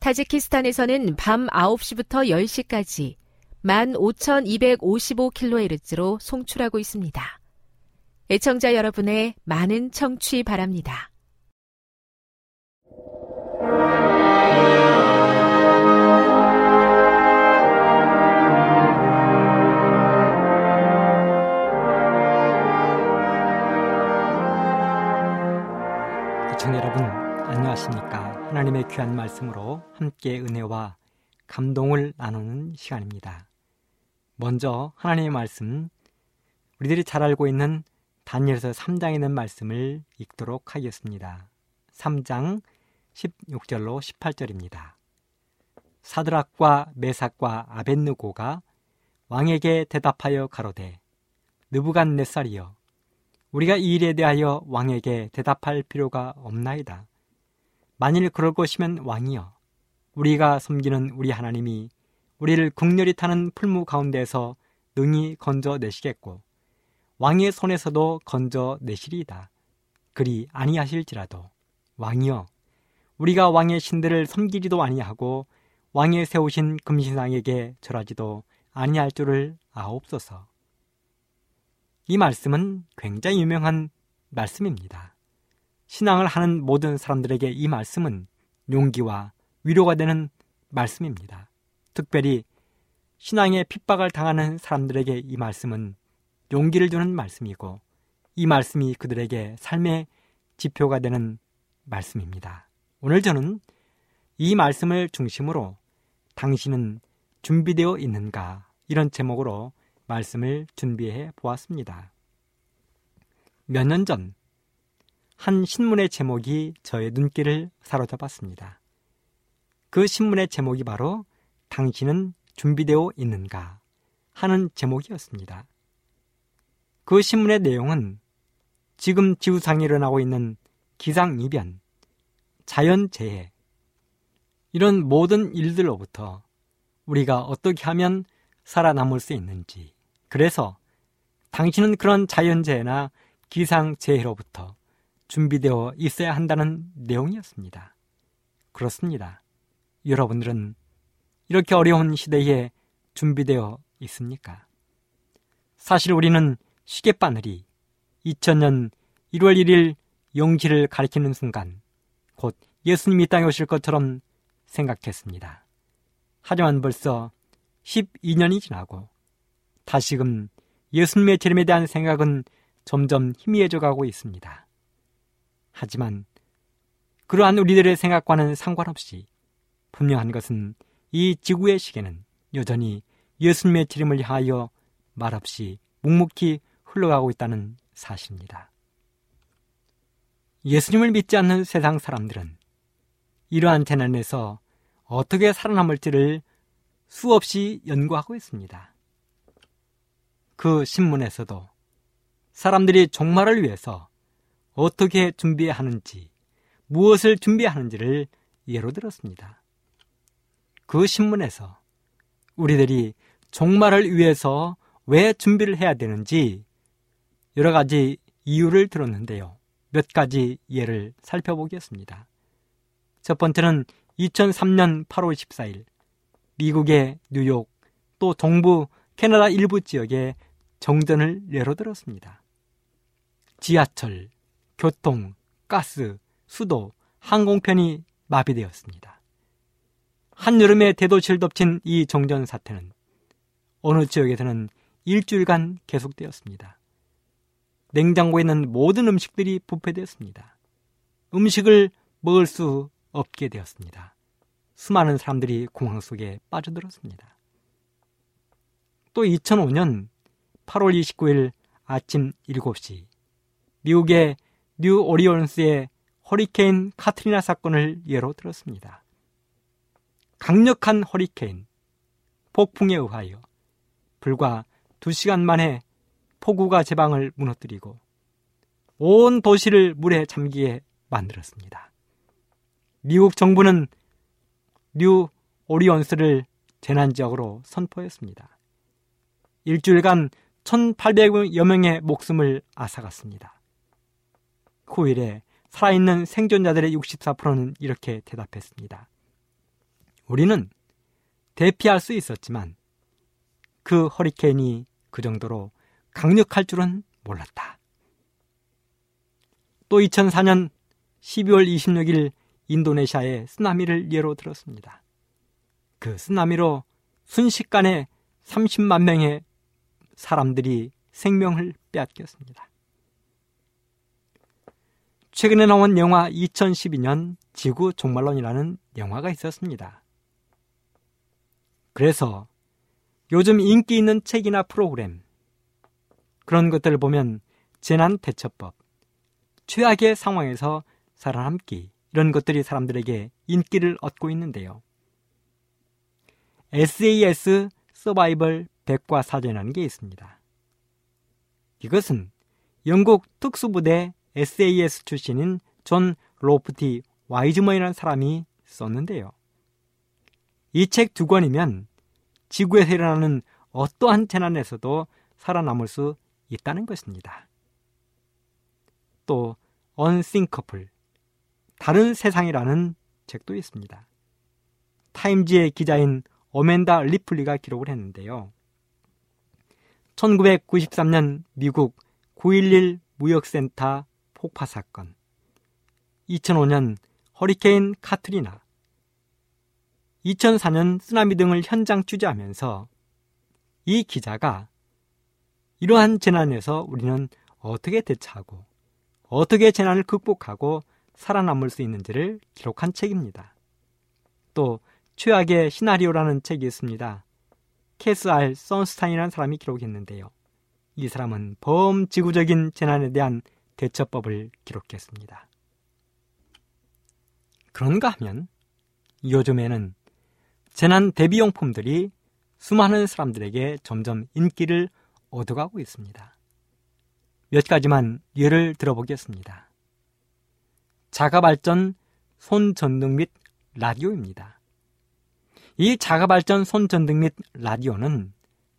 타지키스탄에서는 밤 9시부터 10시까지 15,255kHz로 송출하고 있습니다. 애청자 여러분의 많은 청취 바랍니다. 시청자 여러분 안녕하십니까? 하나님의 귀한 말씀으로 함께 은혜와 감동을 나누는 시간입니다. 먼저 하나님의 말씀, 우리들이 잘 알고 있는 다니엘서 3장에 있는 말씀을 읽도록 하겠습니다. 3장 16절로 18절입니다. 사드락과 메삭과 아벳느고가 왕에게 대답하여 가로되, 느부갓네살이여, 우리가 이 일에 대하여 왕에게 대답할 필요가 없나이다. 만일 그럴 것이면 왕이여, 우리가 섬기는 우리 하나님이 우리를 국렬이 타는 풀무 가운데서 능히 건져내시겠고 왕의 손에서도 건져내시리이다. 그리 아니하실지라도 왕이여, 우리가 왕의 신들을 섬기지도 아니하고 왕의 세우신 금신상에게 절하지도 아니할 줄을 아옵소서. 이 말씀은 굉장히 유명한 말씀입니다. 신앙을 하는 모든 사람들에게 이 말씀은 용기와 위로가 되는 말씀입니다. 특별히 신앙에 핍박을 당하는 사람들에게 이 말씀은 용기를 주는 말씀이고, 이 말씀이 그들에게 삶의 지표가 되는 말씀입니다. 오늘 저는 이 말씀을 중심으로 당신은 준비되어 있는가, 이런 제목으로 말씀을 준비해 보았습니다. 몇 년 전 한 신문의 제목이 저의 눈길을 사로잡았습니다. 그 신문의 제목이 바로 당신은 준비되어 있는가 하는 제목이었습니다. 그 신문의 내용은 지금 지구상에 일어나고 있는 기상이변, 자연재해, 이런 모든 일들로부터 우리가 어떻게 하면 살아남을 수 있는지, 그래서 당신은 그런 자연재해나 기상재해로부터 준비되어 있어야 한다는 내용이었습니다. 그렇습니다. 여러분들은 이렇게 어려운 시대에 준비되어 있습니까? 사실 우리는 시계바늘이 2000년 1월 1일 영시를 가리키는 순간 곧 예수님이 이 땅에 오실 것처럼 생각했습니다. 하지만 벌써 12년이 지나고 다시금 예수님의 재림에 대한 생각은 점점 희미해져 가고 있습니다. 하지만 그러한 우리들의 생각과는 상관없이 분명한 것은 이 지구의 시계는 여전히 예수님의 이름을 향하여 말없이 묵묵히 흘러가고 있다는 사실입니다. 예수님을 믿지 않는 세상 사람들은 이러한 재난에서 어떻게 살아남을지를 수없이 연구하고 있습니다. 그 신문에서도 사람들이 종말을 위해서 어떻게 준비해야 하는지, 무엇을 준비해야 하는지를 예로 들었습니다. 그 신문에서 우리들이 종말을 위해서 왜 준비를 해야 되는지 여러 가지 이유를 들었는데요. 몇 가지 예를 살펴보겠습니다. 첫 번째는 2003년 8월 14일 미국의 뉴욕 또 동부 캐나다 일부 지역에 정전을 예로 들었습니다. 지하철, 교통, 가스, 수도, 항공편이 마비되었습니다. 한여름에 대도시를 덮친 이 정전 사태는 어느 지역에서는 일주일간 계속되었습니다. 냉장고에 있는 모든 음식들이 부패되었습니다. 음식을 먹을 수 없게 되었습니다. 수많은 사람들이 공황 속에 빠져들었습니다. 또 2005년 8월 29일 아침 7시 미국의 뉴 오리온스의 허리케인 카트리나 사건을 예로 들었습니다. 강력한 허리케인, 폭풍에 의하여 불과 2시간 만에 폭우가 제방을 무너뜨리고 온 도시를 물에 잠기게 만들었습니다. 미국 정부는 뉴 오리온스를 재난지역으로 선포했습니다. 일주일간 1,800여 명의 목숨을 앗아갔습니다. 그 후일에 살아있는 생존자들의 64%는 이렇게 대답했습니다. 우리는 대피할 수 있었지만 그 허리케인이 그 정도로 강력할 줄은 몰랐다. 또 2004년 12월 26일 인도네시아의 쓰나미를 예로 들었습니다. 그 쓰나미로 순식간에 30만 명의 사람들이 생명을 빼앗겼습니다. 최근에 나온 영화 2012년 지구 종말론이라는 영화가 있었습니다. 그래서 요즘 인기 있는 책이나 프로그램 그런 것들을 보면 재난 대처법, 최악의 상황에서 살아남기 이런 것들이 사람들에게 인기를 얻고 있는데요. SAS 서바이벌 백과사전이라는 게 있습니다. 이것은 영국 특수부대 SAS 출신인 존 로프티 와이즈먼이라는 사람이 썼는데요. 이 책 2권이면 지구에서 일어나는 어떠한 재난에서도 살아남을 수 있다는 것입니다. 또 언싱커블, 다른 세상이라는 책도 있습니다. 타임지의 기자인 어멘다 리플리가 기록을 했는데요. 1993년 미국 9.11 무역센터 폭파 사건, 2005년 허리케인 카트리나, 2004년 쓰나미 등을 현장 취재하면서 이 기자가 이러한 재난에서 우리는 어떻게 대처하고 어떻게 재난을 극복하고 살아남을 수 있는지를 기록한 책입니다. 또 최악의 시나리오라는 책이 있습니다. 캐스 R. 선스타인이라는 사람이 기록했는데요. 이 사람은 범지구적인 재난에 대한 대처법을 기록했습니다. 그런가 하면 요즘에는 재난 대비용품들이 수많은 사람들에게 점점 인기를 얻어가고 있습니다. 몇 가지만 예를 들어보겠습니다. 자가발전 손전등 및 라디오입니다. 이 자가발전 손전등 및 라디오는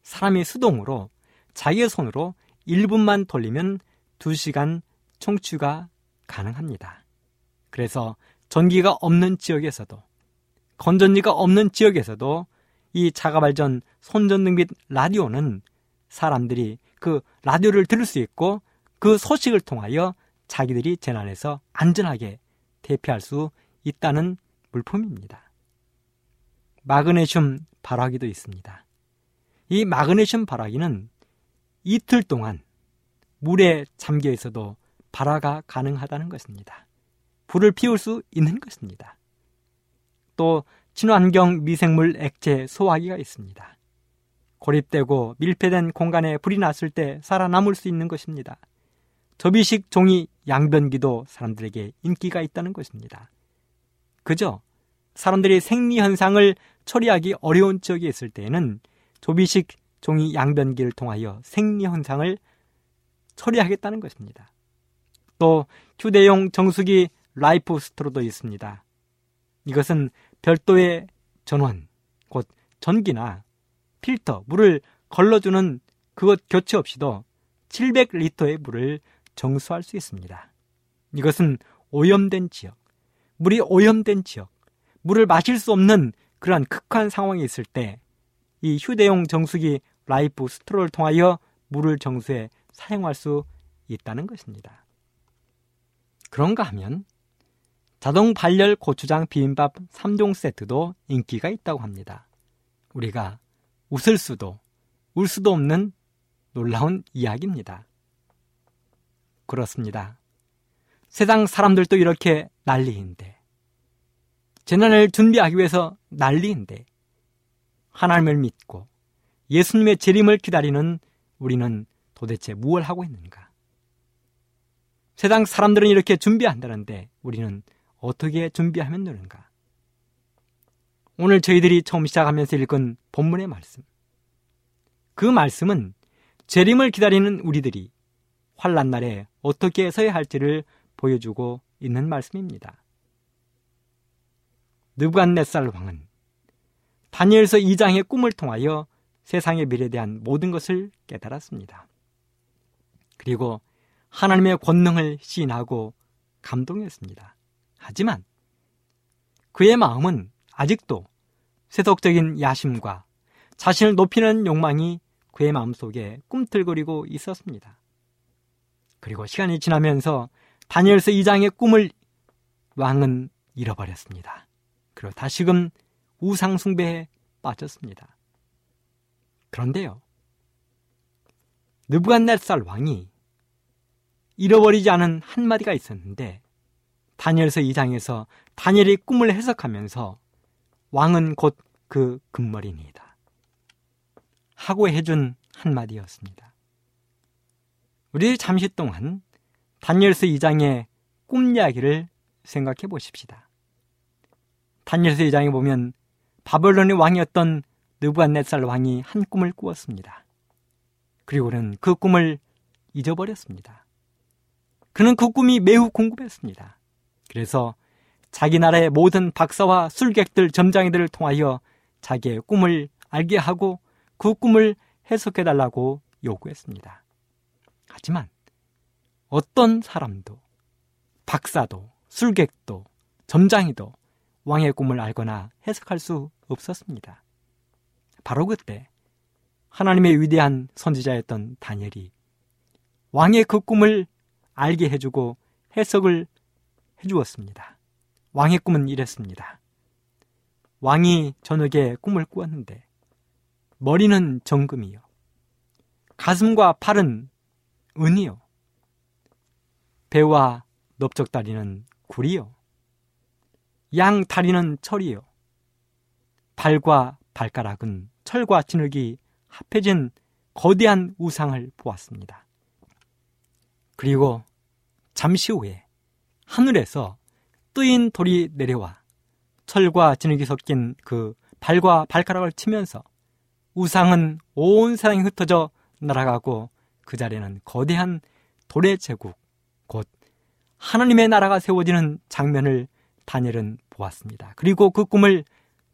사람이 수동으로 자기의 손으로 1분만 돌리면 2시간 청취가 가능합니다. 그래서 전기가 없는 지역에서도 건전지가 없는 지역에서도 이 자가발전 손전등 및 라디오는 사람들이 그 라디오를 들을 수 있고 그 소식을 통하여 자기들이 재난에서 안전하게 대피할 수 있다는 물품입니다. 마그네슘 발화기도 있습니다. 이 마그네슘 발화기는 이틀 동안 물에 잠겨 있어도 발화가 가능하다는 것입니다. 불을 피울 수 있는 것입니다. 또 친환경 미생물 액체 소화기가 있습니다. 고립되고 밀폐된 공간에 불이 났을 때 살아남을 수 있는 것입니다. 접이식 종이 양변기도 사람들에게 인기가 있다는 것입니다. 그저 사람들이 생리현상을 처리하기 어려운 지역에 있을 때에는 접이식 종이 양변기를 통하여 생리현상을 처리하겠다는 것입니다. 또 휴대용 정수기 라이프 스트로도 있습니다. 이것은 별도의 전원, 곧 전기나 필터, 물을 걸러주는 그것 교체 없이도 700리터의 물을 정수할 수 있습니다. 이것은 오염된 지역, 물이 오염된 지역, 물을 마실 수 없는 그러한 극한 상황이 있을 때 이 휴대용 정수기 라이프 스트로를 통하여 물을 정수해 사용할 수 있다는 것입니다. 그런가 하면 자동 발열 고추장 비빔밥 3종 세트도 인기가 있다고 합니다. 우리가 웃을 수도 울 수도 없는 놀라운 이야기입니다. 그렇습니다. 세상 사람들도 이렇게 난리인데, 재난을 준비하기 위해서 난리인데, 하나님을 믿고 예수님의 재림을 기다리는 우리는 도대체 무엇을 하고 있는가? 세상 사람들은 이렇게 준비한다는데 우리는 어떻게 준비하면 되는가? 오늘 저희들이 처음 시작하면서 읽은 본문의 말씀, 그 말씀은 재림을 기다리는 우리들이 환난 날에 어떻게 서야 할지를 보여주고 있는 말씀입니다. 느부갓네살 왕은 다니엘서 2장의 꿈을 통하여 세상의 미래에 대한 모든 것을 깨달았습니다. 그리고 하나님의 권능을 시인하고 감동했습니다. 하지만 그의 마음은 아직도 세속적인 야심과 자신을 높이는 욕망이 그의 마음속에 꿈틀거리고 있었습니다. 그리고 시간이 지나면서 다니엘서 2장의 꿈을 왕은 잃어버렸습니다. 그리고 다시금 우상숭배에 빠졌습니다. 그런데요, 느부갓네살 왕이 잃어버리지 않은 한마디가 있었는데, 다니엘서 2장에서 다니엘이 꿈을 해석하면서 왕은 곧 그 금머리니이다 하고 해준 한마디였습니다. 우리 잠시 동안 다니엘서 2장의 꿈 이야기를 생각해 보십시다. 다니엘서 2장에 보면 바벨론의 왕이었던 느부갓네살 왕이 한 꿈을 꾸었습니다. 그리고는 그 꿈을 잊어버렸습니다. 그는 그 꿈이 매우 궁금했습니다. 그래서 자기 나라의 모든 박사와 술객들, 점장이들을 통하여 자기의 꿈을 알게 하고 그 꿈을 해석해달라고 요구했습니다. 하지만 어떤 사람도, 박사도, 술객도, 점장이도 왕의 꿈을 알거나 해석할 수 없었습니다. 바로 그때 하나님의 위대한 선지자였던 다니엘이 왕의 그 꿈을 알게 해주고 해석을 해주었습니다. 왕의 꿈은 이랬습니다. 왕이 저녁에 꿈을 꾸었는데 머리는 정금이요, 가슴과 팔은 은이요, 배와 넓적다리는 구리요, 양 다리는 철이요, 발과 발가락은 철과 진흙이 합해진 거대한 우상을 보았습니다. 그리고 잠시 후에 하늘에서 뜨인 돌이 내려와 철과 진흙이 섞인 그 발과 발가락을 치면서 우상은 온 세상에 흩어져 날아가고 그 자리에는 거대한 돌의 제국, 곧 하나님의 나라가 세워지는 장면을 다니엘은 보았습니다. 그리고 그 꿈을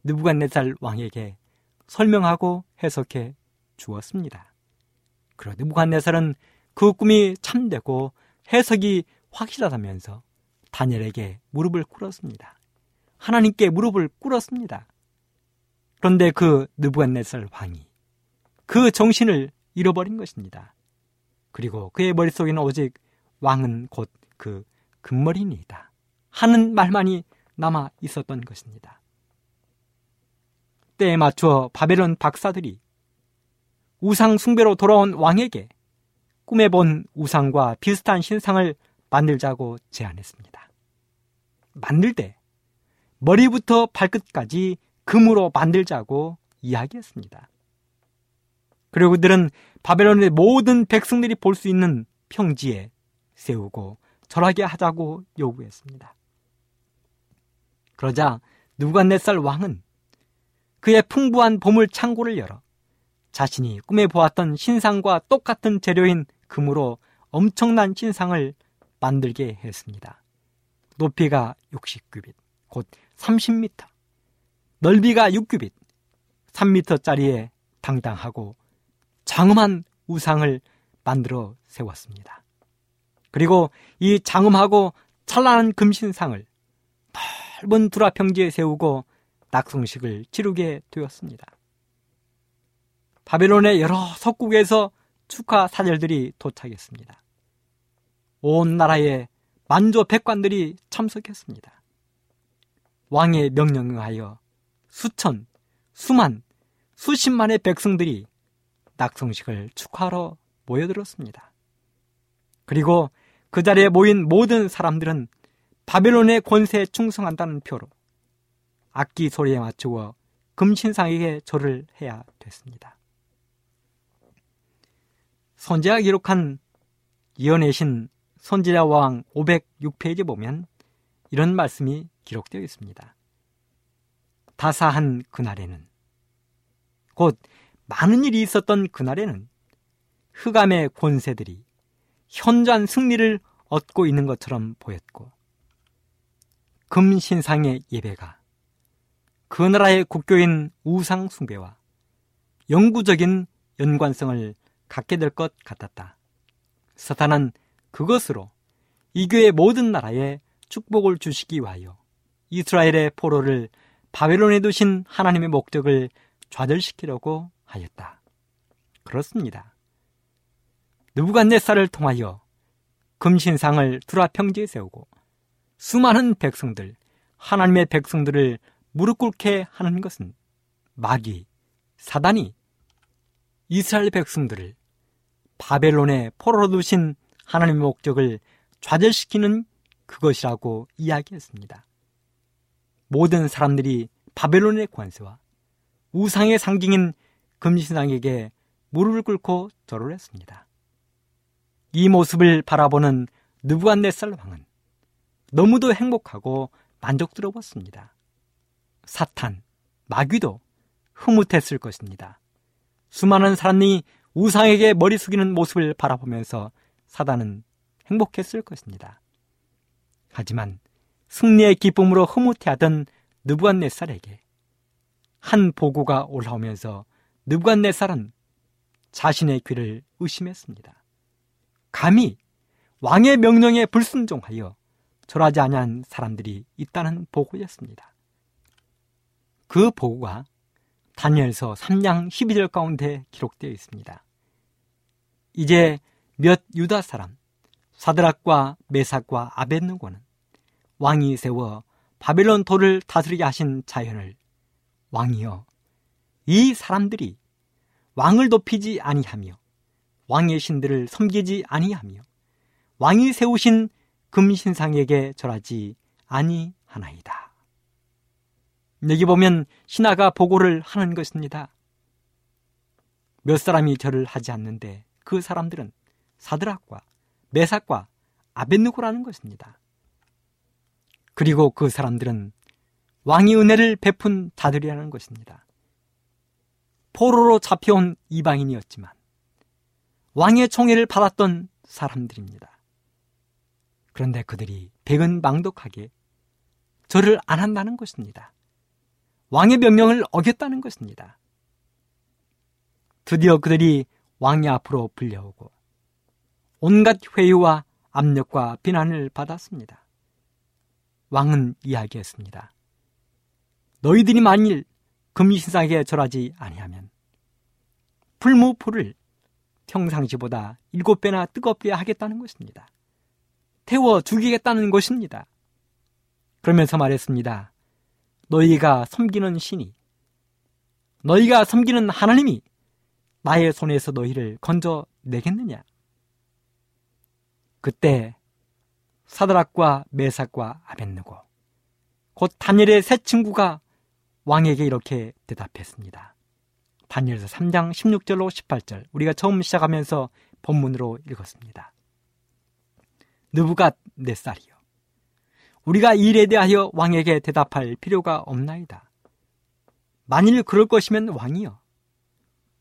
느부갓네살 왕에게 설명하고 해석해 주었습니다. 그러나 느부갓네살은 그 꿈이 참되고 해석이 확실하다면서 다니엘에게 무릎을 꿇었습니다. 하나님께 무릎을 꿇었습니다. 그런데 그 느부갓네살 왕이 그 정신을 잃어버린 것입니다. 그리고 그의 머릿속에는 오직 왕은 곧 그 금머리니이다 하는 말만이 남아 있었던 것입니다. 때에 맞추어 바벨론 박사들이 우상 숭배로 돌아온 왕에게 꿈에 본 우상과 비슷한 신상을 만들자고 제안했습니다. 만들 때 머리부터 발끝까지 금으로 만들자고 이야기했습니다. 그리고 그들은 바벨론의 모든 백성들이 볼 수 있는 평지에 세우고 절하게 하자고 요구했습니다. 그러자 느부갓네살 왕은 그의 풍부한 보물 창고를 열어 자신이 꿈에 보았던 신상과 똑같은 재료인 금으로 엄청난 신상을 만들게 했습니다. 높이가 60규빗, 곧 30m, 넓이가 6규빗, 3m짜리의 당당하고 장엄한 우상을 만들어 세웠습니다. 그리고 이 장엄하고 찬란한 금신상을 넓은 두라 평지에 세우고 낙성식을 치르게 되었습니다. 바벨론의 여러 석국에서 축하 사절들이 도착했습니다. 온 나라의 만조 백관들이 참석했습니다. 왕의 명령에 의하여 수천, 수만, 수십만의 백성들이 낙성식을 축하하러 모여들었습니다. 그리고 그 자리에 모인 모든 사람들은 바벨론의 권세에 충성한다는 표로 악기 소리에 맞추어 금신상에게 절을 해야 됐습니다. 선지자가 기록한 예언의 신 선지자왕 506페이지에 보면 이런 말씀이 기록되어 있습니다. 다사한 그날에는, 곧 많은 일이 있었던 그날에는 흑암의 권세들이 현저한 승리를 얻고 있는 것처럼 보였고, 금신상의 예배가 그 나라의 국교인 우상 숭배와 영구적인 연관성을 갖게 될 것 같았다. 사탄은 그것으로 이교의 모든 나라에 축복을 주시기 위하여 이스라엘의 포로를 바벨론에 두신 하나님의 목적을 좌절시키려고 하였다. 그렇습니다. 느부갓네살을 통하여 금신상을 두라 평지에 세우고 수많은 백성들, 하나님의 백성들을 무릎 꿇게 하는 것은 마귀, 사단이 이스라엘 백성들을 바벨론에 포로로 두신 하나님의 목적을 좌절시키는 그것이라고 이야기했습니다. 모든 사람들이 바벨론의 권세와 우상의 상징인 금신상에게 무릎을 꿇고 절을 했습니다. 이 모습을 바라보는 느부갓네살 왕은 너무도 행복하고 만족스러웠습니다. 사탄, 마귀도 흐뭇했을 것입니다. 수많은 사람이 우상에게 머리 숙이는 모습을 바라보면서 사단은 행복했을 것입니다. 하지만 승리의 기쁨으로 흐뭇해하던 느부갓네살에게 한 보고가 올라오면서 느부갓네살은 자신의 귀를 의심했습니다. 감히 왕의 명령에 불순종하여 절하지 아니한 사람들이 있다는 보고였습니다. 그 보고가 다니엘서 3장 12절 가운데 기록되어 있습니다. 이제 몇 유다 사람 사드락과 메삭과 아벳느고는 왕이 세워 바벨론 도를 다스리게 하신 자연을, 왕이여 이 사람들이 왕을 높이지 아니하며 왕의 신들을 섬기지 아니하며 왕이 세우신 금신상에게 절하지 아니하나이다. 여기 보면 신하가 보고를 하는 것입니다. 몇 사람이 절을 하지 않는데 그 사람들은 사드락과 메삭과 아벳느고라는 것입니다. 그리고 그 사람들은 왕이 은혜를 베푼 자들이라는 것입니다. 포로로 잡혀온 이방인이었지만 왕의 총애를 받았던 사람들입니다. 그런데 그들이 배은망덕하게 절을 안 한다는 것입니다. 왕의 명령을 어겼다는 것입니다. 드디어 그들이 왕의 앞으로 불려오고 온갖 회유와 압력과 비난을 받았습니다. 왕은 이야기했습니다. 너희들이 만일 금신상에 절하지 아니하면 풀무불을 평상시보다 7배나 뜨겁게 하겠다는 것입니다. 태워 죽이겠다는 것입니다. 그러면서 말했습니다. 너희가 섬기는 하나님이 나의 손에서 너희를 건져내겠느냐? 그때 사드락과 메삭과 아벳느고, 곧 다니엘의 세 친구가 왕에게 이렇게 대답했습니다. 다니엘서 3장 16절로 18절, 우리가 처음 시작하면서 본문으로 읽었습니다. 느부갓네살이요, 우리가 이 일에 대하여 왕에게 대답할 필요가 없나이다. 만일 그럴 것이면 왕이여,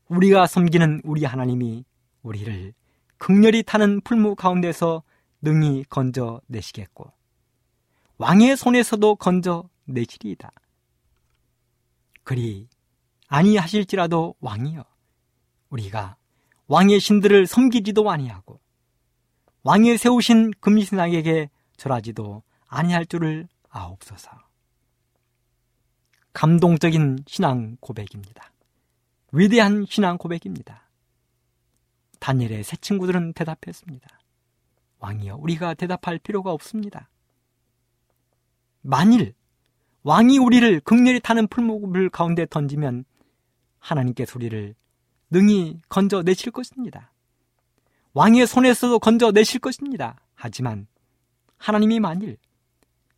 우리가 섬기는 우리 하나님이 우리를 극렬히 타는 풀무 가운데서 능히 건져내시겠고 왕의 손에서도 건져내시리이다. 그리 아니하실지라도 왕이여, 우리가 왕의 신들을 섬기지도 아니하고 왕이 세우신 금신상에게 절하지도 아니할 줄을 아옵소서. 감동적인 신앙 고백입니다. 위대한 신앙 고백입니다. 다니엘의 세 친구들은 대답했습니다. 왕이여, 우리가 대답할 필요가 없습니다. 만일 왕이 우리를 극렬히 타는 풀무불 가운데 던지면 하나님께서 우리를 능히 건져내실 것입니다. 왕의 손에서도 건져내실 것입니다. 하지만 하나님이 만일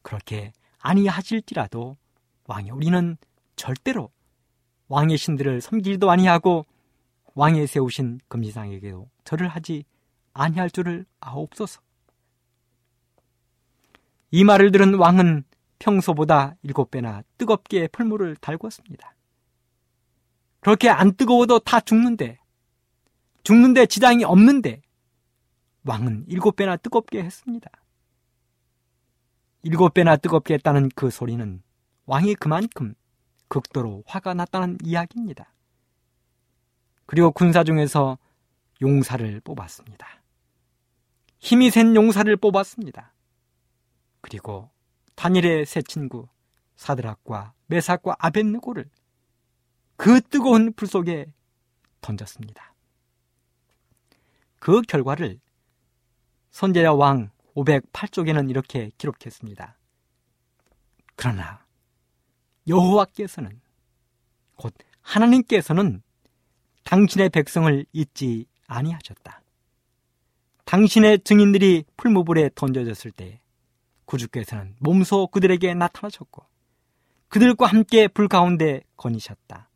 그렇게 아니하실지라도 왕이, 우리는 절대로 왕의 신들을 섬기지도 아니하고 왕이 세우신 금신상에게도 절을 하지 아니할 줄을 아옵소서. 이 말을 들은 왕은 평소보다 7배나 뜨겁게 풀무를 달궜습니다. 그렇게 안 뜨거워도 다 죽는데 지장이 없는데 왕은 7배나 뜨겁게 했습니다. 7배나 뜨겁게 했다는 그 소리는 왕이 그만큼 극도로 화가 났다는 이야기입니다. 그리고 군사 중에서 용사를 뽑았습니다. 힘이 센 용사를 뽑았습니다. 그리고 다니엘의 세 친구 사드락과 메삭과 아벳느고를 그 뜨거운 불 속에 던졌습니다. 그 결과를 선지자 왕 508쪽에는 이렇게 기록했습니다. 그러나 여호와께서는, 곧 하나님께서는 당신의 백성을 잊지 아니하셨다. 당신의 증인들이 풀무불에 던져졌을 때 구주께서는 몸소 그들에게 나타나셨고 그들과 함께 불 가운데 거니셨다.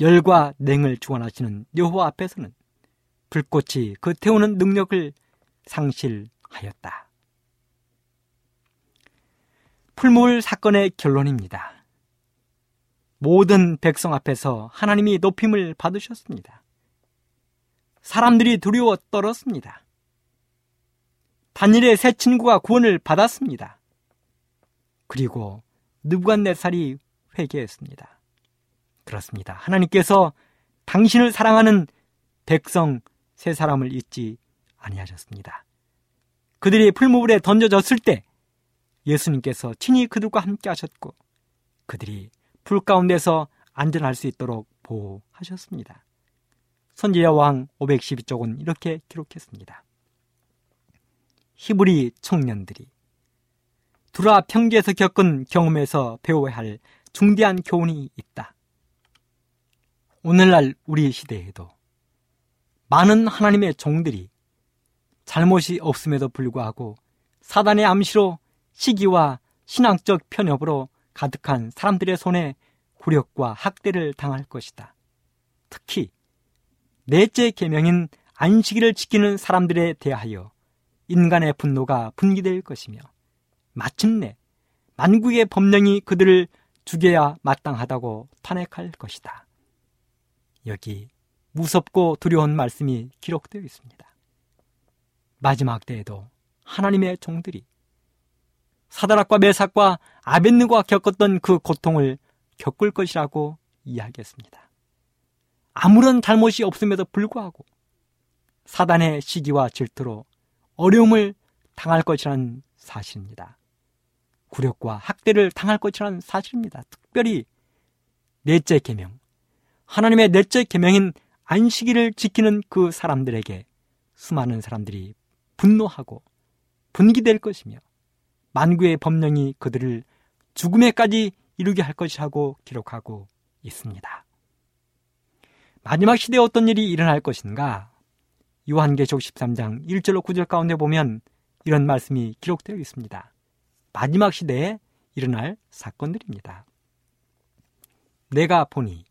열과 냉을 주관하시는 여호와 앞에서는 불꽃이 그 태우는 능력을 상실하였다. 풀물 사건의 결론입니다. 모든 백성 앞에서 하나님이 높임을 받으셨습니다. 사람들이 두려워 떨었습니다. 다니엘의 세 친구가 구원을 받았습니다. 그리고 느부갓네살이 회개했습니다. 그렇습니다. 하나님께서 당신을 사랑하는 백성 세 사람을 잊지 아니하셨습니다. 그들이 풀무불에 던져졌을 때 예수님께서 친히 그들과 함께 하셨고 그들이 불 가운데서 안전할 수 있도록 보호하셨습니다. 선지자 왕 512쪽은 이렇게 기록했습니다. 히브리 청년들이 두라 평지에서 겪은 경험에서 배워야 할 중대한 교훈이 있다. 오늘날 우리 시대에도 많은 하나님의 종들이 잘못이 없음에도 불구하고 사단의 암시로 시기와 신앙적 편협으로 가득한 사람들의 손에 굴욕과 학대를 당할 것이다. 특히 넷째 계명인 안식일을 지키는 사람들에 대하여 인간의 분노가 분기될 것이며 마침내 만국의 법령이 그들을 죽여야 마땅하다고 탄핵할 것이다. 여기 무섭고 두려운 말씀이 기록되어 있습니다. 마지막 때에도 하나님의 종들이 사드락과 메삭과 아벳느고가 겪었던 그 고통을 겪을 것이라고 이야기했습니다. 아무런 잘못이 없음에도 불구하고 사단의 시기와 질투로 어려움을 당할 것이라는 사실입니다. 굴욕과 학대를 당할 것이라는 사실입니다. 특별히 넷째 계명, 하나님의 넷째 계명인 안식일을 지키는 그 사람들에게 수많은 사람들이 분노하고 분기될 것이며 만구의 법령이 그들을 죽음에까지 이르게 할 것이라고 기록하고 있습니다. 마지막 시대에 어떤 일이 일어날 것인가? 요한계시록 13장 1절로 9절 가운데 보면 이런 말씀이 기록되어 있습니다. 마지막 시대에 일어날 사건들입니다. 내가 보니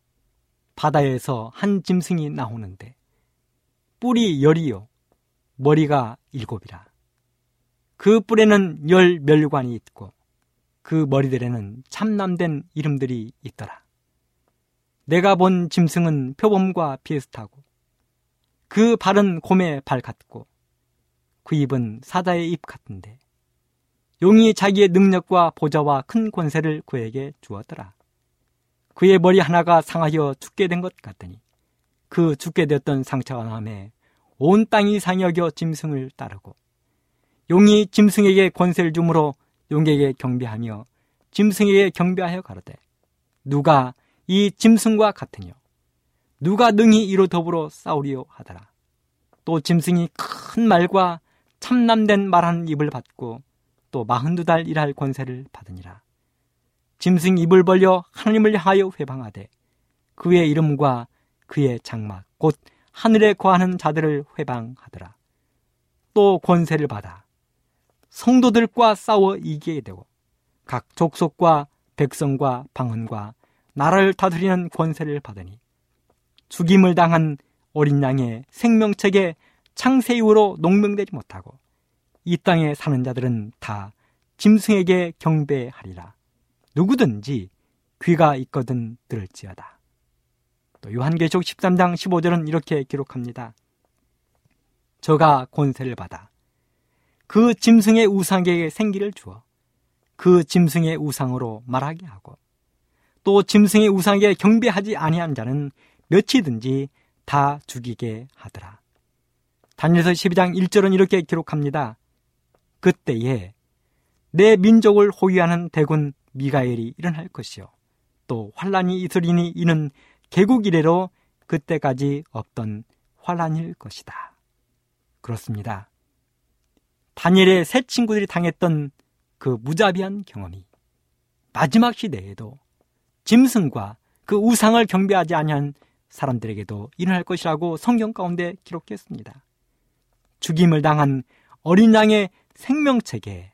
바다에서 한 짐승이 나오는데 뿔이 열이요 머리가 일곱이라. 그 뿔에는 열 멸관이 있고 그 머리들에는 참남된 이름들이 있더라. 내가 본 짐승은 표범과 비슷하고 그 발은 곰의 발 같고 그 입은 사자의 입 같은데 용이 자기의 능력과 보좌와 큰 권세를 그에게 주었더라. 그의 머리 하나가 상하여 죽게 된 것 같더니 그 죽게 되었던 상처가 남에 온 땅이 상히 여겨 짐승을 따르고 용이 짐승에게 권세를 주므로 용에게 경배하며 짐승에게 경배하여 가로되 누가 이 짐승과 같으뇨? 누가 능히 이로 더불어 싸우리요 하더라. 또 짐승이 큰 말과 참남된 말하는 입을 받고 또 42달 일할 권세를 받으니라. 짐승 입을 벌려 하나님을 향하여 회방하되 그의 이름과 그의 장막 곧 하늘에 거하는 자들을 회방하더라. 또 권세를 받아 성도들과 싸워 이기게 되고 각 족속과 백성과 방언과 나라를 다스리는 권세를 받으니 죽임을 당한 어린 양의 생명책에 창세 이후로 농명되지 못하고 이 땅에 사는 자들은 다 짐승에게 경배하리라. 누구든지 귀가 있거든 들을지어다. 또 요한계시록 13장 15절은 이렇게 기록합니다. 저가 권세를 받아 그 짐승의 우상에게 생기를 주어 그 짐승의 우상으로 말하게 하고 또 짐승의 우상에게 경배하지 아니한 자는 몇이든지 다 죽이게 하더라. 다니엘서 12장 1절은 이렇게 기록합니다. 그때에 내 민족을 호위하는 대군 미가엘이 일어날 것이요 또 환란이 있으리니 이는 개국 이래로 그때까지 없던 환란일 것이다. 그렇습니다. 다니엘의 세 친구들이 당했던 그 무자비한 경험이 마지막 시대에도 짐승과 그 우상을 경배하지 아니한 사람들에게도 일어날 것이라고 성경 가운데 기록했습니다. 죽임을 당한 어린 양의 생명책에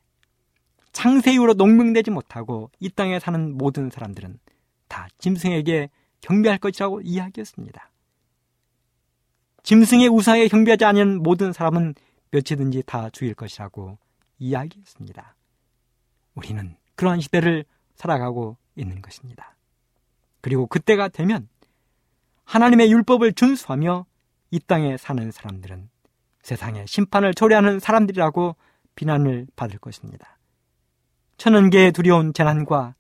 창세 이후로 농명되지 못하고 이 땅에 사는 모든 사람들은 다 짐승에게 경배할 것이라고 이야기했습니다. 짐승의 우상에 경배하지 않은 모든 사람은 몇이든지 다 죽일 것이라고 이야기했습니다. 우리는 그러한 시대를 살아가고 있는 것입니다. 그리고 그때가 되면 하나님의 율법을 준수하며 이 땅에 사는 사람들은 세상의 심판을 초래하는 사람들이라고 비난을 받을 것입니다. 천연계에 두려운 재난과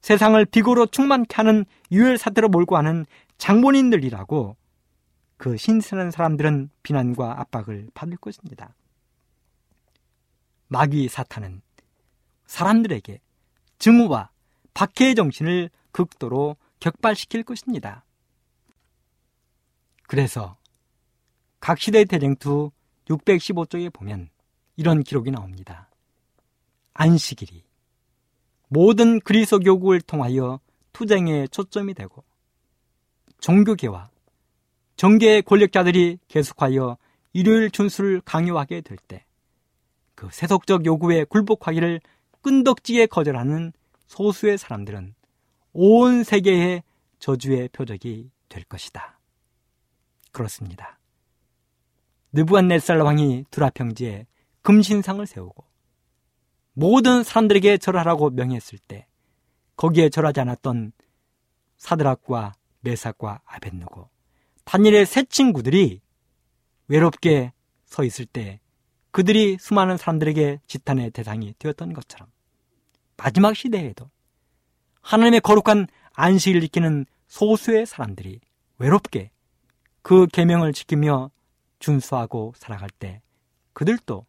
세상을 비고로 충만케 하는 유혈사태로 몰고 하는 장본인들이라고 그 신선한 사람들은 비난과 압박을 받을 것입니다. 마귀 사탄은 사람들에게 증오와 박해의 정신을 극도로 격발시킬 것입니다. 그래서 각 시대의 대쟁투 615쪽에 보면 이런 기록이 나옵니다. 안식일이 모든 그리스도 교국을 통하여 투쟁에 초점이 되고 종교계와 정계의 권력자들이 계속하여 일요일 준수를 강요하게 될 때 그 세속적 요구에 굴복하기를 끈덕지게 거절하는 소수의 사람들은 온 세계의 저주의 표적이 될 것이다. 그렇습니다. 느부갓네살 왕이 두라평지에 금신상을 세우고 모든 사람들에게 절하라고 명했을 때 거기에 절하지 않았던 사드락과 메삭과 아벳느고 다니엘의 세 친구들이 외롭게 서 있을 때 그들이 수많은 사람들에게 지탄의 대상이 되었던 것처럼 마지막 시대에도 하나님의 거룩한 안식을 지키는 소수의 사람들이 외롭게 그 계명을 지키며 준수하고 살아갈 때 그들도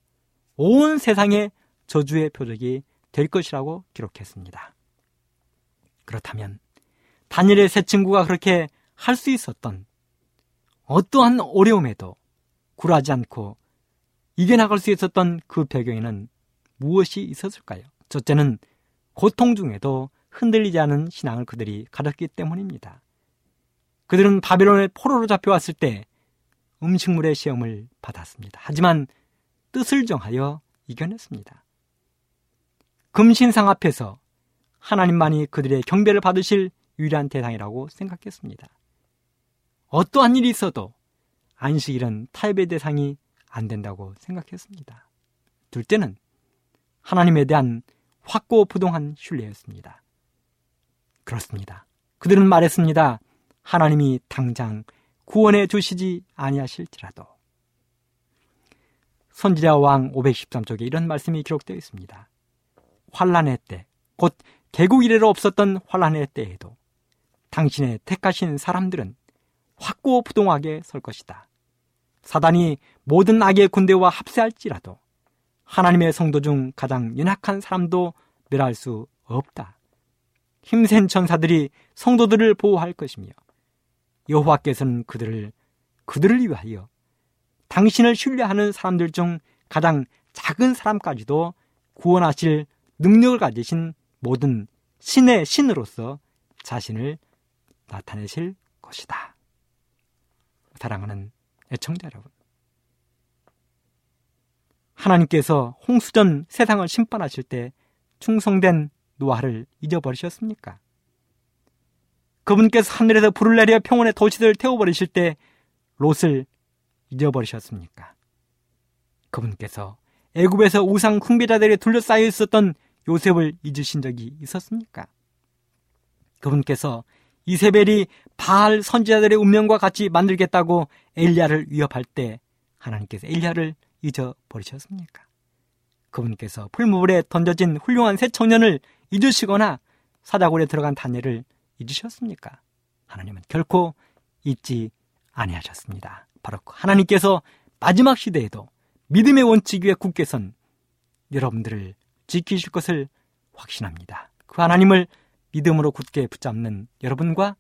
온 세상에 저주의 표적이 될 것이라고 기록했습니다. 그렇다면 다니엘의 세 친구가 그렇게 할 수 있었던 어떠한 어려움에도 굴하지 않고 이겨나갈 수 있었던 그 배경에는 무엇이 있었을까요? 첫째는 고통 중에도 흔들리지 않은 신앙을 그들이 가졌기 때문입니다. 그들은 바벨론의 포로로 잡혀왔을 때 음식물의 시험을 받았습니다. 하지만 뜻을 정하여 이겨냈습니다. 금신상 앞에서 하나님만이 그들의 경배를 받으실 유일한 대상이라고 생각했습니다. 어떠한 일이 있어도 안식일은 타협의 대상이 안 된다고 생각했습니다. 둘째는 하나님에 대한 확고부동한 신뢰였습니다. 그렇습니다. 그들은 말했습니다. 하나님이 당장 구원해 주시지 아니하실지라도. 선지자 왕 513쪽에 이런 말씀이 기록되어 있습니다. 환란의 때, 곧 개국 이래로 없었던 환란의 때에도 당신의 택하신 사람들은 확고부동하게 설 것이다. 사단이 모든 악의 군대와 합세할지라도 하나님의 성도 중 가장 연약한 사람도 멸할 수 없다. 힘센 천사들이 성도들을 보호할 것이며 여호와께서는 그들을 위하여 당신을 신뢰하는 사람들 중 가장 작은 사람까지도 구원하실 능력을 가지신 모든 신의 신으로서 자신을 나타내실 것이다. 사랑하는 애청자 여러분, 하나님께서 홍수전 세상을 심판하실 때 충성된 노아를 잊어버리셨습니까? 그분께서 하늘에서 불을 내려 평온의 도시들을 태워버리실 때 롯을 잊어버리셨습니까? 그분께서 애굽에서 우상 숭배자들에 둘러싸여 있었던 요셉을 잊으신 적이 있었습니까? 그분께서 이세벨이 바알 선지자들의 운명과 같이 만들겠다고 엘리야를 위협할 때 하나님께서 엘리야를 잊어버리셨습니까? 그분께서 풀무불에 던져진 훌륭한 새 청년을 잊으시거나 사자굴에 들어간 다니엘을 잊으셨습니까? 하나님은 결코 잊지 아니하셨습니다. 바로 하나님께서 마지막 시대에도 믿음의 원칙 위에 굳게 선 여러분들을 지키실 것을 확신합니다. 그 하나님을 믿음으로 굳게 붙잡는 여러분과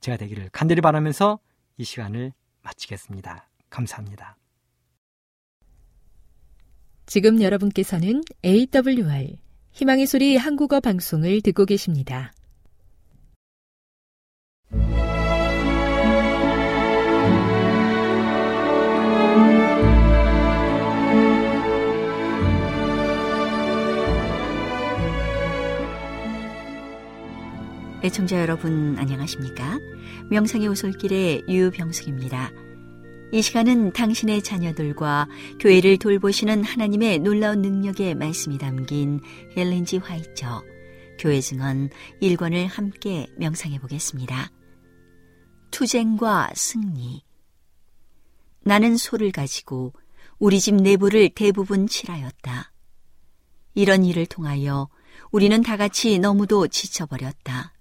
제가 되기를 간절히 바라면서 이 시간을 마치겠습니다. 감사합니다. 지금 여러분께서는 AWR 희망의 소리 한국어 방송을 듣고 계십니다. 애청자 여러분 안녕하십니까? 명상의 오솔길의 유병숙입니다. 이 시간은 당신의 자녀들과 교회를 돌보시는 하나님의 놀라운 능력의 말씀이 담긴 엘렌 G. 화이트 교회 증언 1권을 함께 명상해 보겠습니다. 투쟁과 승리. 나는 소를 가지고 우리 집 내부를 대부분 칠하였다. 이런 일을 통하여 우리는 다 같이 너무도 지쳐버렸다.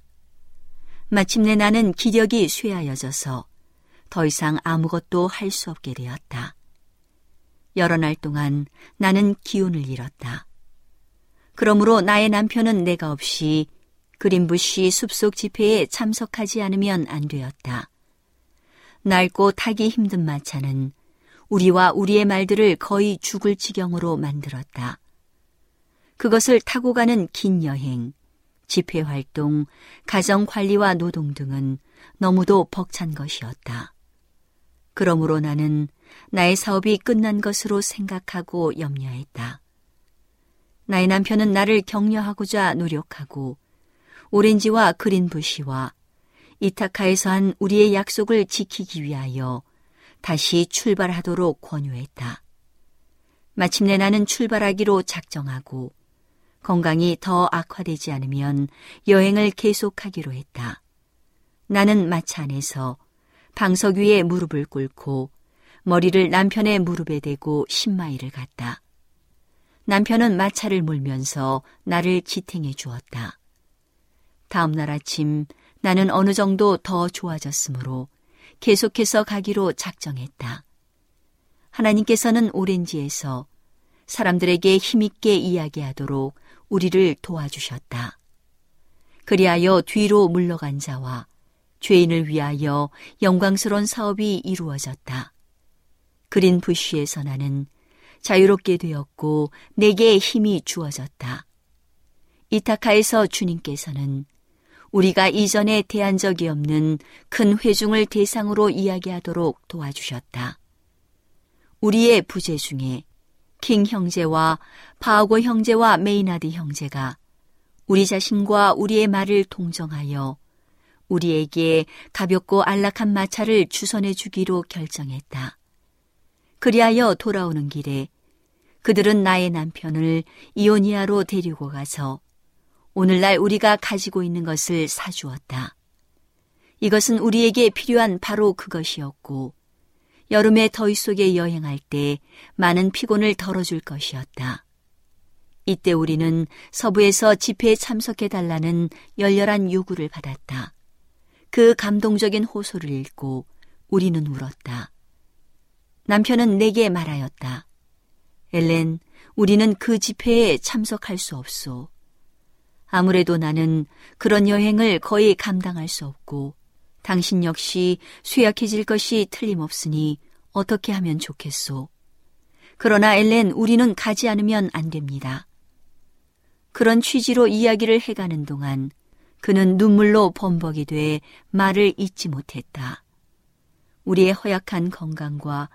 마침내 나는 기력이 쇠하여져서 더 이상 아무것도 할 수 없게 되었다. 여러 날 동안 나는 기운을 잃었다. 그러므로 나의 남편은 내가 없이 그린부시 숲속 집회에 참석하지 않으면 안 되었다. 낡고 타기 힘든 마차는 우리와 우리의 말들을 거의 죽을 지경으로 만들었다. 그것을 타고 가는 긴 여행, 집회 활동, 가정 관리와 노동 등은 너무도 벅찬 것이었다. 그러므로 나는 나의 사업이 끝난 것으로 생각하고 염려했다. 나의 남편은 나를 격려하고자 노력하고 오렌지와 그린부시와 이타카에서 한 우리의 약속을 지키기 위하여 다시 출발하도록 권유했다. 마침내 나는 출발하기로 작정하고 건강이 더 악화되지 않으면 여행을 계속하기로 했다. 나는 마차 안에서 방석 위에 무릎을 꿇고 머리를 남편의 무릎에 대고 10마일을 갔다. 남편은 마차를 몰면서 나를 지탱해 주었다. 다음 날 아침 나는 어느 정도 더 좋아졌으므로 계속해서 가기로 작정했다. 하나님께서는 오렌지에서 사람들에게 힘있게 이야기하도록 우리를 도와주셨다. 그리하여 뒤로 물러간 자와 죄인을 위하여 영광스러운 사업이 이루어졌다. 그린 부시에서 나는 자유롭게 되었고 내게 힘이 주어졌다. 이타카에서 주님께서는 우리가 이전에 대한 적이 없는 큰 회중을 대상으로 이야기하도록 도와주셨다. 우리의 부재 중에 킹 형제와 파오고 형제와 메이나드 형제가 우리 자신과 우리의 말을 동정하여 우리에게 가볍고 안락한 마차를 주선해 주기로 결정했다. 그리하여 돌아오는 길에 그들은 나의 남편을 이오니아로 데리고 가서 오늘날 우리가 가지고 있는 것을 사주었다. 이것은 우리에게 필요한 바로 그것이었고 여름의 더위 속에 여행할 때 많은 피곤을 덜어줄 것이었다. 이때 우리는 서부에서 집회에 참석해달라는 열렬한 요구를 받았다. 그 감동적인 호소를 읽고 우리는 울었다. 남편은 내게 말하였다. 엘렌, 우리는 그 집회에 참석할 수 없소. 아무래도 나는 그런 여행을 거의 감당할 수 없고 당신 역시 쇠약해질 것이 틀림없으니 어떻게 하면 좋겠소. 그러나 엘렌, 우리는 가지 않으면 안 됩니다. 그런 취지로 이야기를 해가는 동안 그는 눈물로 범벅이 돼 말을 잇지 못했다. 우리의 허약한 건강과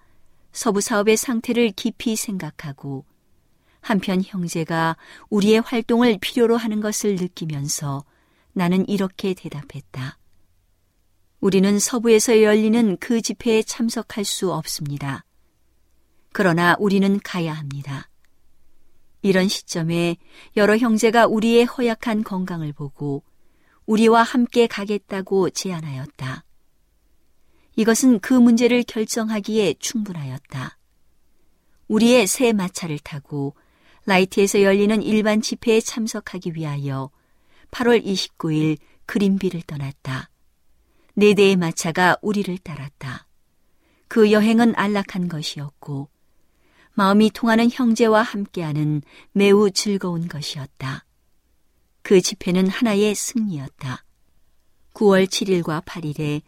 서부 사업의 상태를 깊이 생각하고 한편 형제가 우리의 활동을 필요로 하는 것을 느끼면서 나는 이렇게 대답했다. 우리는 서부에서 열리는 그 집회에 참석할 수 없습니다. 그러나 우리는 가야 합니다. 이런 시점에 여러 형제가 우리의 허약한 건강을 보고 우리와 함께 가겠다고 제안하였다. 이것은 그 문제를 결정하기에 충분하였다. 우리의 새 마차를 타고 라이트에서 열리는 일반 집회에 참석하기 위하여 8월 29일 그린비를 떠났다. 4대의 마차가 우리를 따랐다. 그 여행은 안락한 것이었고 마음이 통하는 형제와 함께하는 매우 즐거운 것이었다. 그 집회는 하나의 승리였다. 9월 7일과 8일에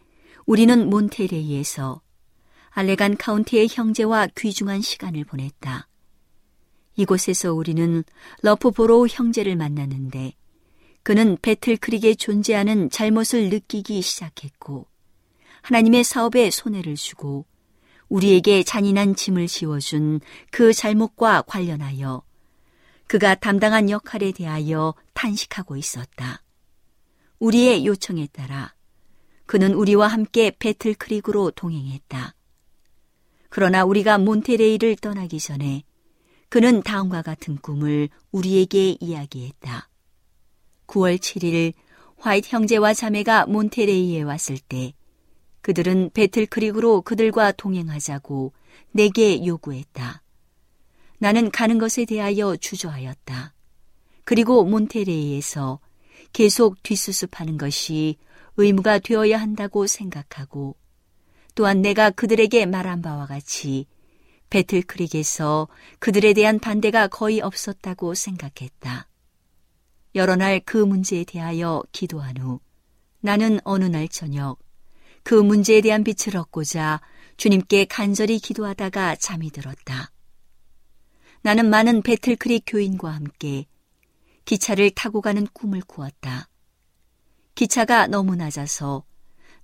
우리는 몬테레이에서 알레간 카운티의 형제와 귀중한 시간을 보냈다. 이곳에서 우리는 러프보로우 형제를 만났는데 그는 배틀크릭에 존재하는 잘못을 느끼기 시작했고 하나님의 사업에 손해를 주고 우리에게 잔인한 짐을 지워준 그 잘못과 관련하여 그가 담당한 역할에 대하여 탄식하고 있었다. 우리의 요청에 따라 그는 우리와 함께 배틀크릭으로 동행했다. 그러나 우리가 몬테레이를 떠나기 전에 그는 다음과 같은 꿈을 우리에게 이야기했다. 9월 7일 화이트 형제와 자매가 몬테레이에 왔을 때 그들은 배틀크릭으로 그들과 동행하자고 내게 요구했다. 나는 가는 것에 대하여 주저하였다. 그리고 몬테레이에서 계속 뒷수습하는 것이 의무가 되어야 한다고 생각하고 또한 내가 그들에게 말한 바와 같이 배틀크릭에서 그들에 대한 반대가 거의 없었다고 생각했다. 여러 날 그 문제에 대하여 기도한 후 나는 어느 날 저녁 그 문제에 대한 빛을 얻고자 주님께 간절히 기도하다가 잠이 들었다. 나는 많은 배틀크릭 교인과 함께 기차를 타고 가는 꿈을 꾸었다. 기차가 너무 낮아서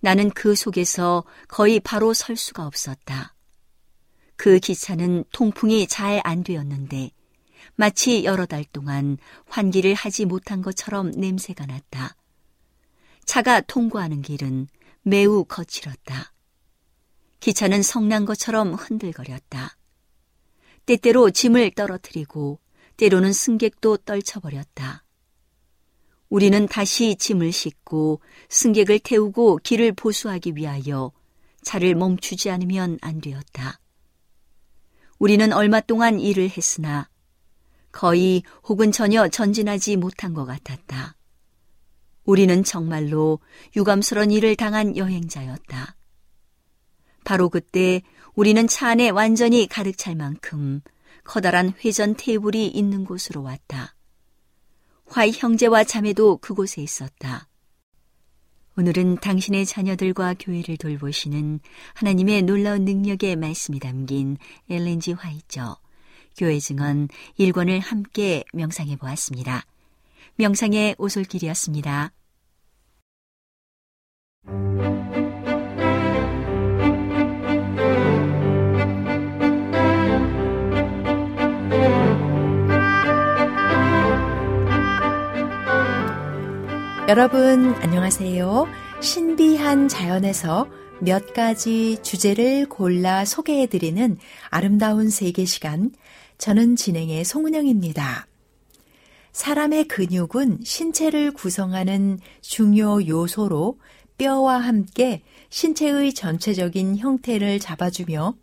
나는 그 속에서 거의 바로 설 수가 없었다. 그 기차는 통풍이 잘 안 되었는데 마치 여러 달 동안 환기를 하지 못한 것처럼 냄새가 났다. 차가 통과하는 길은 매우 거칠었다. 기차는 성난 것처럼 흔들거렸다. 때때로 짐을 떨어뜨리고 때로는 승객도 떨쳐버렸다. 우리는 다시 짐을 싣고 승객을 태우고 길을 보수하기 위하여 차를 멈추지 않으면 안 되었다. 우리는 얼마 동안 일을 했으나 거의 혹은 전혀 전진하지 못한 것 같았다. 우리는 정말로 유감스러운 일을 당한 여행자였다. 바로 그때 우리는 차 안에 완전히 가득 찰 만큼 커다란 회전 테이블이 있는 곳으로 왔다. 화이 형제와 자매도 그곳에 있었다. 오늘은 당신의 자녀들과 교회를 돌보시는 하나님의 놀라운 능력의 말씀이 담긴 엘렌 G. 화이트 교회 증언 1권을 함께 명상해 보았습니다. 명상의 오솔길이었습니다. 여러분 안녕하세요. 신비한 자연에서 몇 가지 주제를 골라 소개해드리는 아름다운 세계 시간, 저는 진행의 송은영입니다. 사람의 근육은 신체를 구성하는 중요 요소로 뼈와 함께 신체의 전체적인 형태를 잡아주며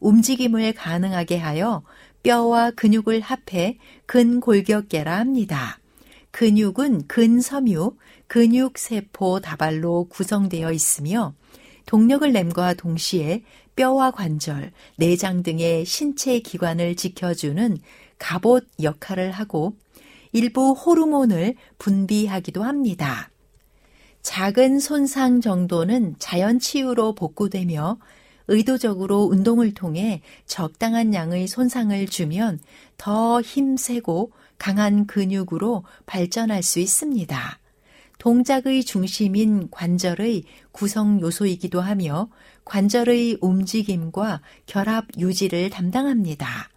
움직임을 가능하게 하여 뼈와 근육을 합해 근골격계라 합니다. 근육은 근섬유, 근육세포 다발로 구성되어 있으며 동력을 냄과 동시에 뼈와 관절, 내장 등의 신체 기관을 지켜주는 갑옷 역할을 하고 일부 호르몬을 분비하기도 합니다. 작은 손상 정도는 자연 치유로 복구되며 의도적으로 운동을 통해 적당한 양의 손상을 주면 더 힘세고 강한 근육으로 발전할 수 있습니다. 동작의 중심인 관절의 구성 요소이기도 하며 관절의 움직임과 결합 유지를 담당합니다.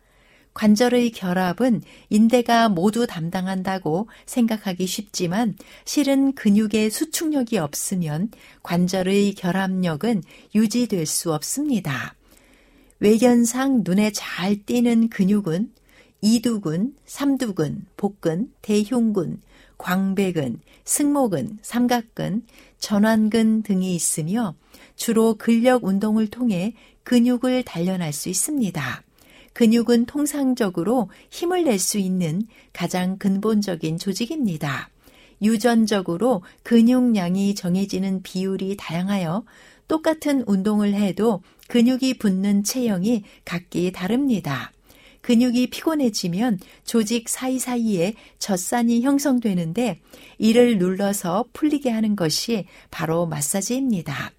관절의 결합은 인대가 모두 담당한다고 생각하기 쉽지만 실은 근육의 수축력이 없으면 관절의 결합력은 유지될 수 없습니다. 외견상 눈에 잘 띄는 근육은 이두근, 삼두근, 복근, 대흉근, 광배근, 승모근, 삼각근, 전완근 등이 있으며 주로 근력 운동을 통해 근육을 단련할 수 있습니다. 근육은 통상적으로 힘을 낼 수 있는 가장 근본적인 조직입니다. 유전적으로 근육량이 정해지는 비율이 다양하여 똑같은 운동을 해도 근육이 붙는 체형이 각기 다릅니다. 근육이 피곤해지면 조직 사이사이에 젖산이 형성되는데 이를 눌러서 풀리게 하는 것이 바로 마사지입니다.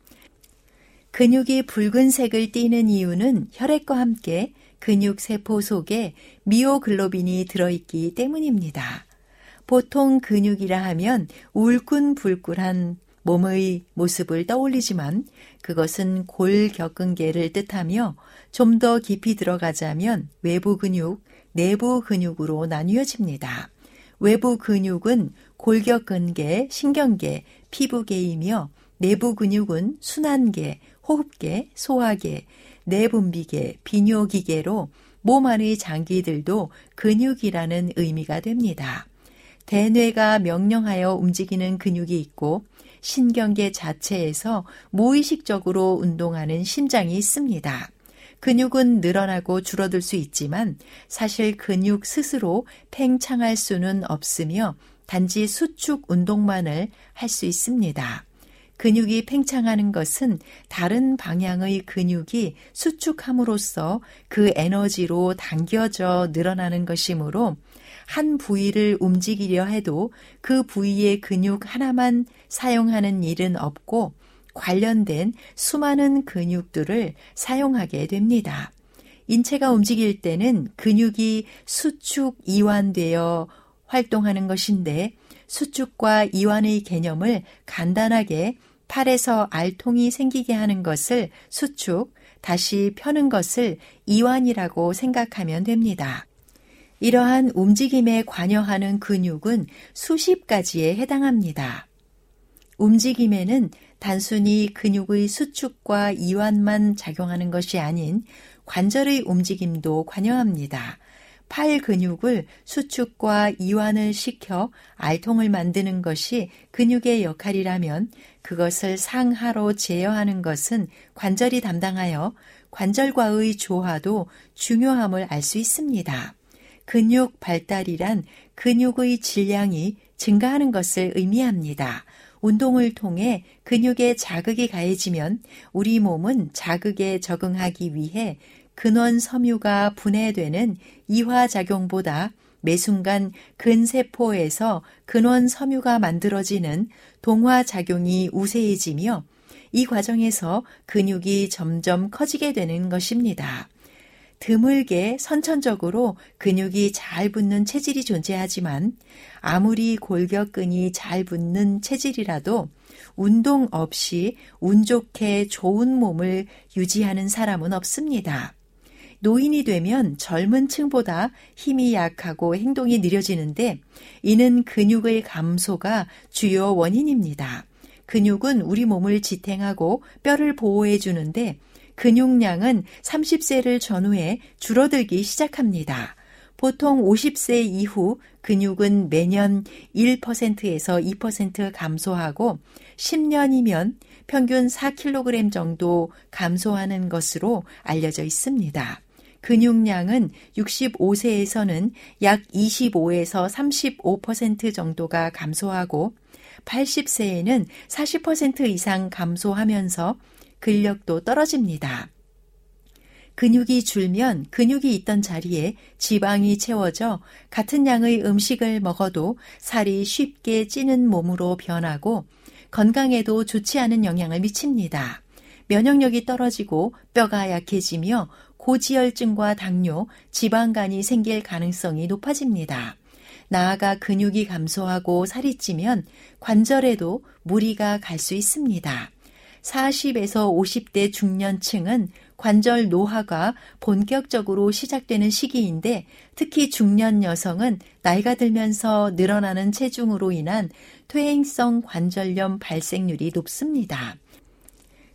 근육이 붉은색을 띠는 이유는 혈액과 함께 근육세포 속에 미오글로빈이 들어있기 때문입니다. 보통 근육이라 하면 울끈불끈한 몸의 모습을 떠올리지만 그것은 골격근계를 뜻하며 좀 더 깊이 들어가자면 외부 근육, 내부 근육으로 나뉘어집니다. 외부 근육은 골격근계, 신경계, 피부계이며 내부 근육은 순환계, 호흡계, 소화계, 내분비계, 비뇨기계로 몸 안의 장기들도 근육이라는 의미가 됩니다. 대뇌가 명령하여 움직이는 근육이 있고 신경계 자체에서 무의식적으로 운동하는 심장이 있습니다. 근육은 늘어나고 줄어들 수 있지만 사실 근육 스스로 팽창할 수는 없으며 단지 수축 운동만을 할 수 있습니다. 근육이 팽창하는 것은 다른 방향의 근육이 수축함으로써 그 에너지로 당겨져 늘어나는 것이므로 한 부위를 움직이려 해도 그 부위의 근육 하나만 사용하는 일은 없고 관련된 수많은 근육들을 사용하게 됩니다. 인체가 움직일 때는 근육이 수축 이완되어 활동하는 것인데 수축과 이완의 개념을 간단하게 팔에서 알통이 생기게 하는 것을 수축, 다시 펴는 것을 이완이라고 생각하면 됩니다. 이러한 움직임에 관여하는 근육은 수십 가지에 해당합니다. 움직임에는 단순히 근육의 수축과 이완만 작용하는 것이 아닌 관절의 움직임도 관여합니다. 팔 근육을 수축과 이완을 시켜 알통을 만드는 것이 근육의 역할이라면 그것을 상하로 제어하는 것은 관절이 담당하여 관절과의 조화도 중요함을 알 수 있습니다. 근육 발달이란 근육의 질량이 증가하는 것을 의미합니다. 운동을 통해 근육에 자극이 가해지면 우리 몸은 자극에 적응하기 위해 근원 섬유가 분해되는 이화작용보다 매순간 근세포에서 근원 섬유가 만들어지는 동화작용이 우세해지며 이 과정에서 근육이 점점 커지게 되는 것입니다. 드물게 선천적으로 근육이 잘 붙는 체질이 존재하지만 아무리 골격근이 잘 붙는 체질이라도 운동 없이 운 좋게 좋은 몸을 유지하는 사람은 없습니다. 노인이 되면 젊은 층보다 힘이 약하고 행동이 느려지는데 이는 근육의 감소가 주요 원인입니다. 근육은 우리 몸을 지탱하고 뼈를 보호해 주는데 근육량은 30세를 전후에 줄어들기 시작합니다. 보통 50세 이후 근육은 매년 1%에서 2% 감소하고 10년이면 평균 4kg 정도 감소하는 것으로 알려져 있습니다. 근육량은 65세에서는 약 25에서 35% 정도가 감소하고 80세에는 40% 이상 감소하면서 근력도 떨어집니다. 근육이 줄면 근육이 있던 자리에 지방이 채워져 같은 양의 음식을 먹어도 살이 쉽게 찌는 몸으로 변하고 건강에도 좋지 않은 영향을 미칩니다. 면역력이 떨어지고 뼈가 약해지며 고지혈증과 당뇨, 지방간이 생길 가능성이 높아집니다. 나아가 근육이 감소하고 살이 찌면 관절에도 무리가 갈 수 있습니다. 40에서 50대 중년층은 관절 노화가 본격적으로 시작되는 시기인데 특히 중년 여성은 나이가 들면서 늘어나는 체중으로 인한 퇴행성 관절염 발생률이 높습니다.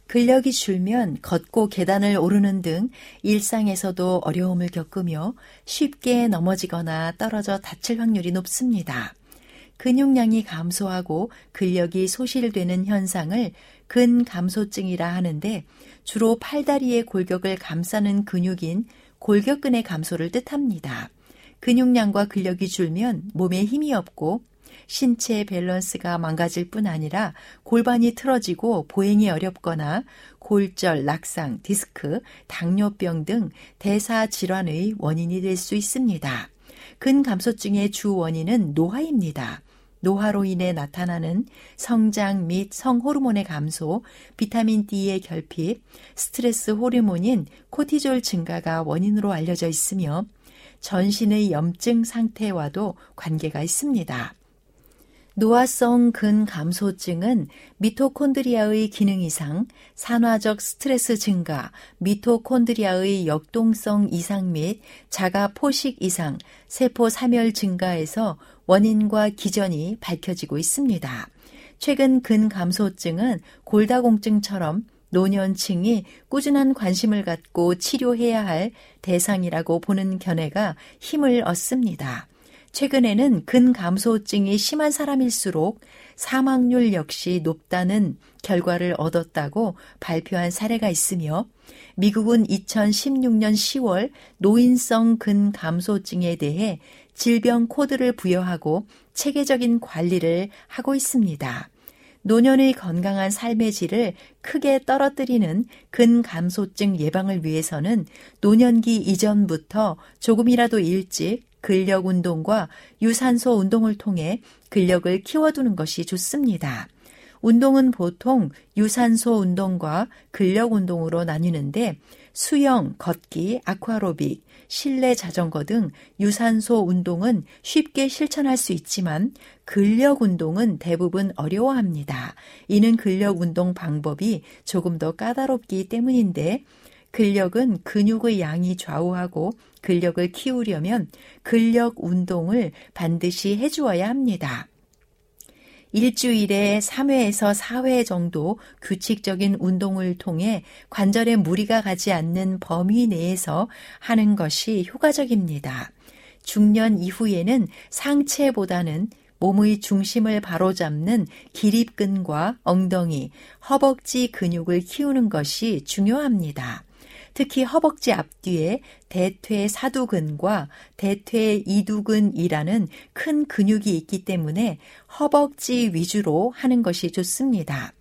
근력이 줄면 걷고 계단을 오르는 등 일상에서도 어려움을 겪으며 쉽게 넘어지거나 떨어져 다칠 확률이 높습니다. 근육량이 감소하고 근력이 소실되는 현상을 근감소증이라 하는데 주로 팔다리의 골격을 감싸는 근육인 골격근의 감소를 뜻합니다. 근육량과 근력이 줄면 몸에 힘이 없고 신체 밸런스가 망가질 뿐 아니라 골반이 틀어지고 보행이 어렵거나 골절, 낙상, 디스크, 당뇨병 등 대사 질환의 원인이 될 수 있습니다. 근감소증의 주 원인은 노화입니다. 노화로 인해 나타나는 성장 및 성호르몬의 감소, 비타민 D의 결핍, 스트레스 호르몬인 코티졸 증가가 원인으로 알려져 있으며 전신의 염증 상태와도 관계가 있습니다. 노화성 근감소증은 미토콘드리아의 기능 이상, 산화적 스트레스 증가, 미토콘드리아의 역동성 이상 및 자가 포식 이상, 세포 사멸 증가에서 원인과 기전이 밝혀지고 있습니다. 최근 근감소증은 골다공증처럼 노년층이 꾸준한 관심을 갖고 치료해야 할 대상이라고 보는 견해가 힘을 얻습니다. 최근에는 근감소증이 심한 사람일수록 사망률 역시 높다는 결과를 얻었다고 발표한 사례가 있으며 미국은 2016년 10월 노인성 근감소증에 대해 질병 코드를 부여하고 체계적인 관리를 하고 있습니다. 노년의 건강한 삶의 질을 크게 떨어뜨리는 근감소증 예방을 위해서는 노년기 이전부터 조금이라도 일찍 근력 운동과 유산소 운동을 통해 근력을 키워두는 것이 좋습니다. 운동은 보통 유산소 운동과 근력 운동으로 나뉘는데 수영, 걷기, 아쿠아로빅, 실내 자전거 등 유산소 운동은 쉽게 실천할 수 있지만 근력 운동은 대부분 어려워합니다. 이는 근력 운동 방법이 조금 더 까다롭기 때문인데 근력은 근육의 양이 좌우하고 근력을 키우려면 근력 운동을 반드시 해주어야 합니다. 일주일에 3회에서 4회 정도 규칙적인 운동을 통해 관절에 무리가 가지 않는 범위 내에서 하는 것이 효과적입니다. 중년 이후에는 상체보다는 몸의 중심을 바로잡는 기립근과 엉덩이, 허벅지 근육을 키우는 것이 중요합니다. 특히 허벅지 앞뒤에 대퇴사두근과 대퇴이두근이라는 큰 근육이 있기 때문에 허벅지 위주로 하는 것이 좋습니다.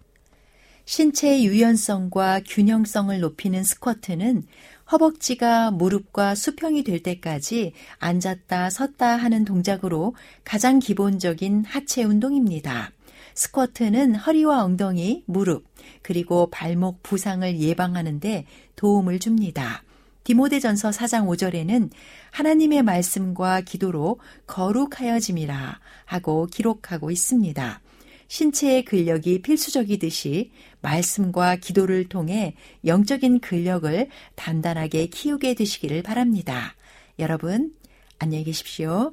신체 유연성과 균형성을 높이는 스쿼트는 허벅지가 무릎과 수평이 될 때까지 앉았다 섰다 하는 동작으로 가장 기본적인 하체 운동입니다. 스쿼트는 허리와 엉덩이, 무릎, 그리고 발목 부상을 예방하는 데 도움을 줍니다. 디모데전서 4장 5절에는 하나님의 말씀과 기도로 거룩하여짐이라 하고 기록하고 있습니다. 신체의 근력이 필수적이듯이 말씀과 기도를 통해 영적인 근력을 단단하게 키우게 되시기를 바랍니다. 여러분, 안녕히 계십시오.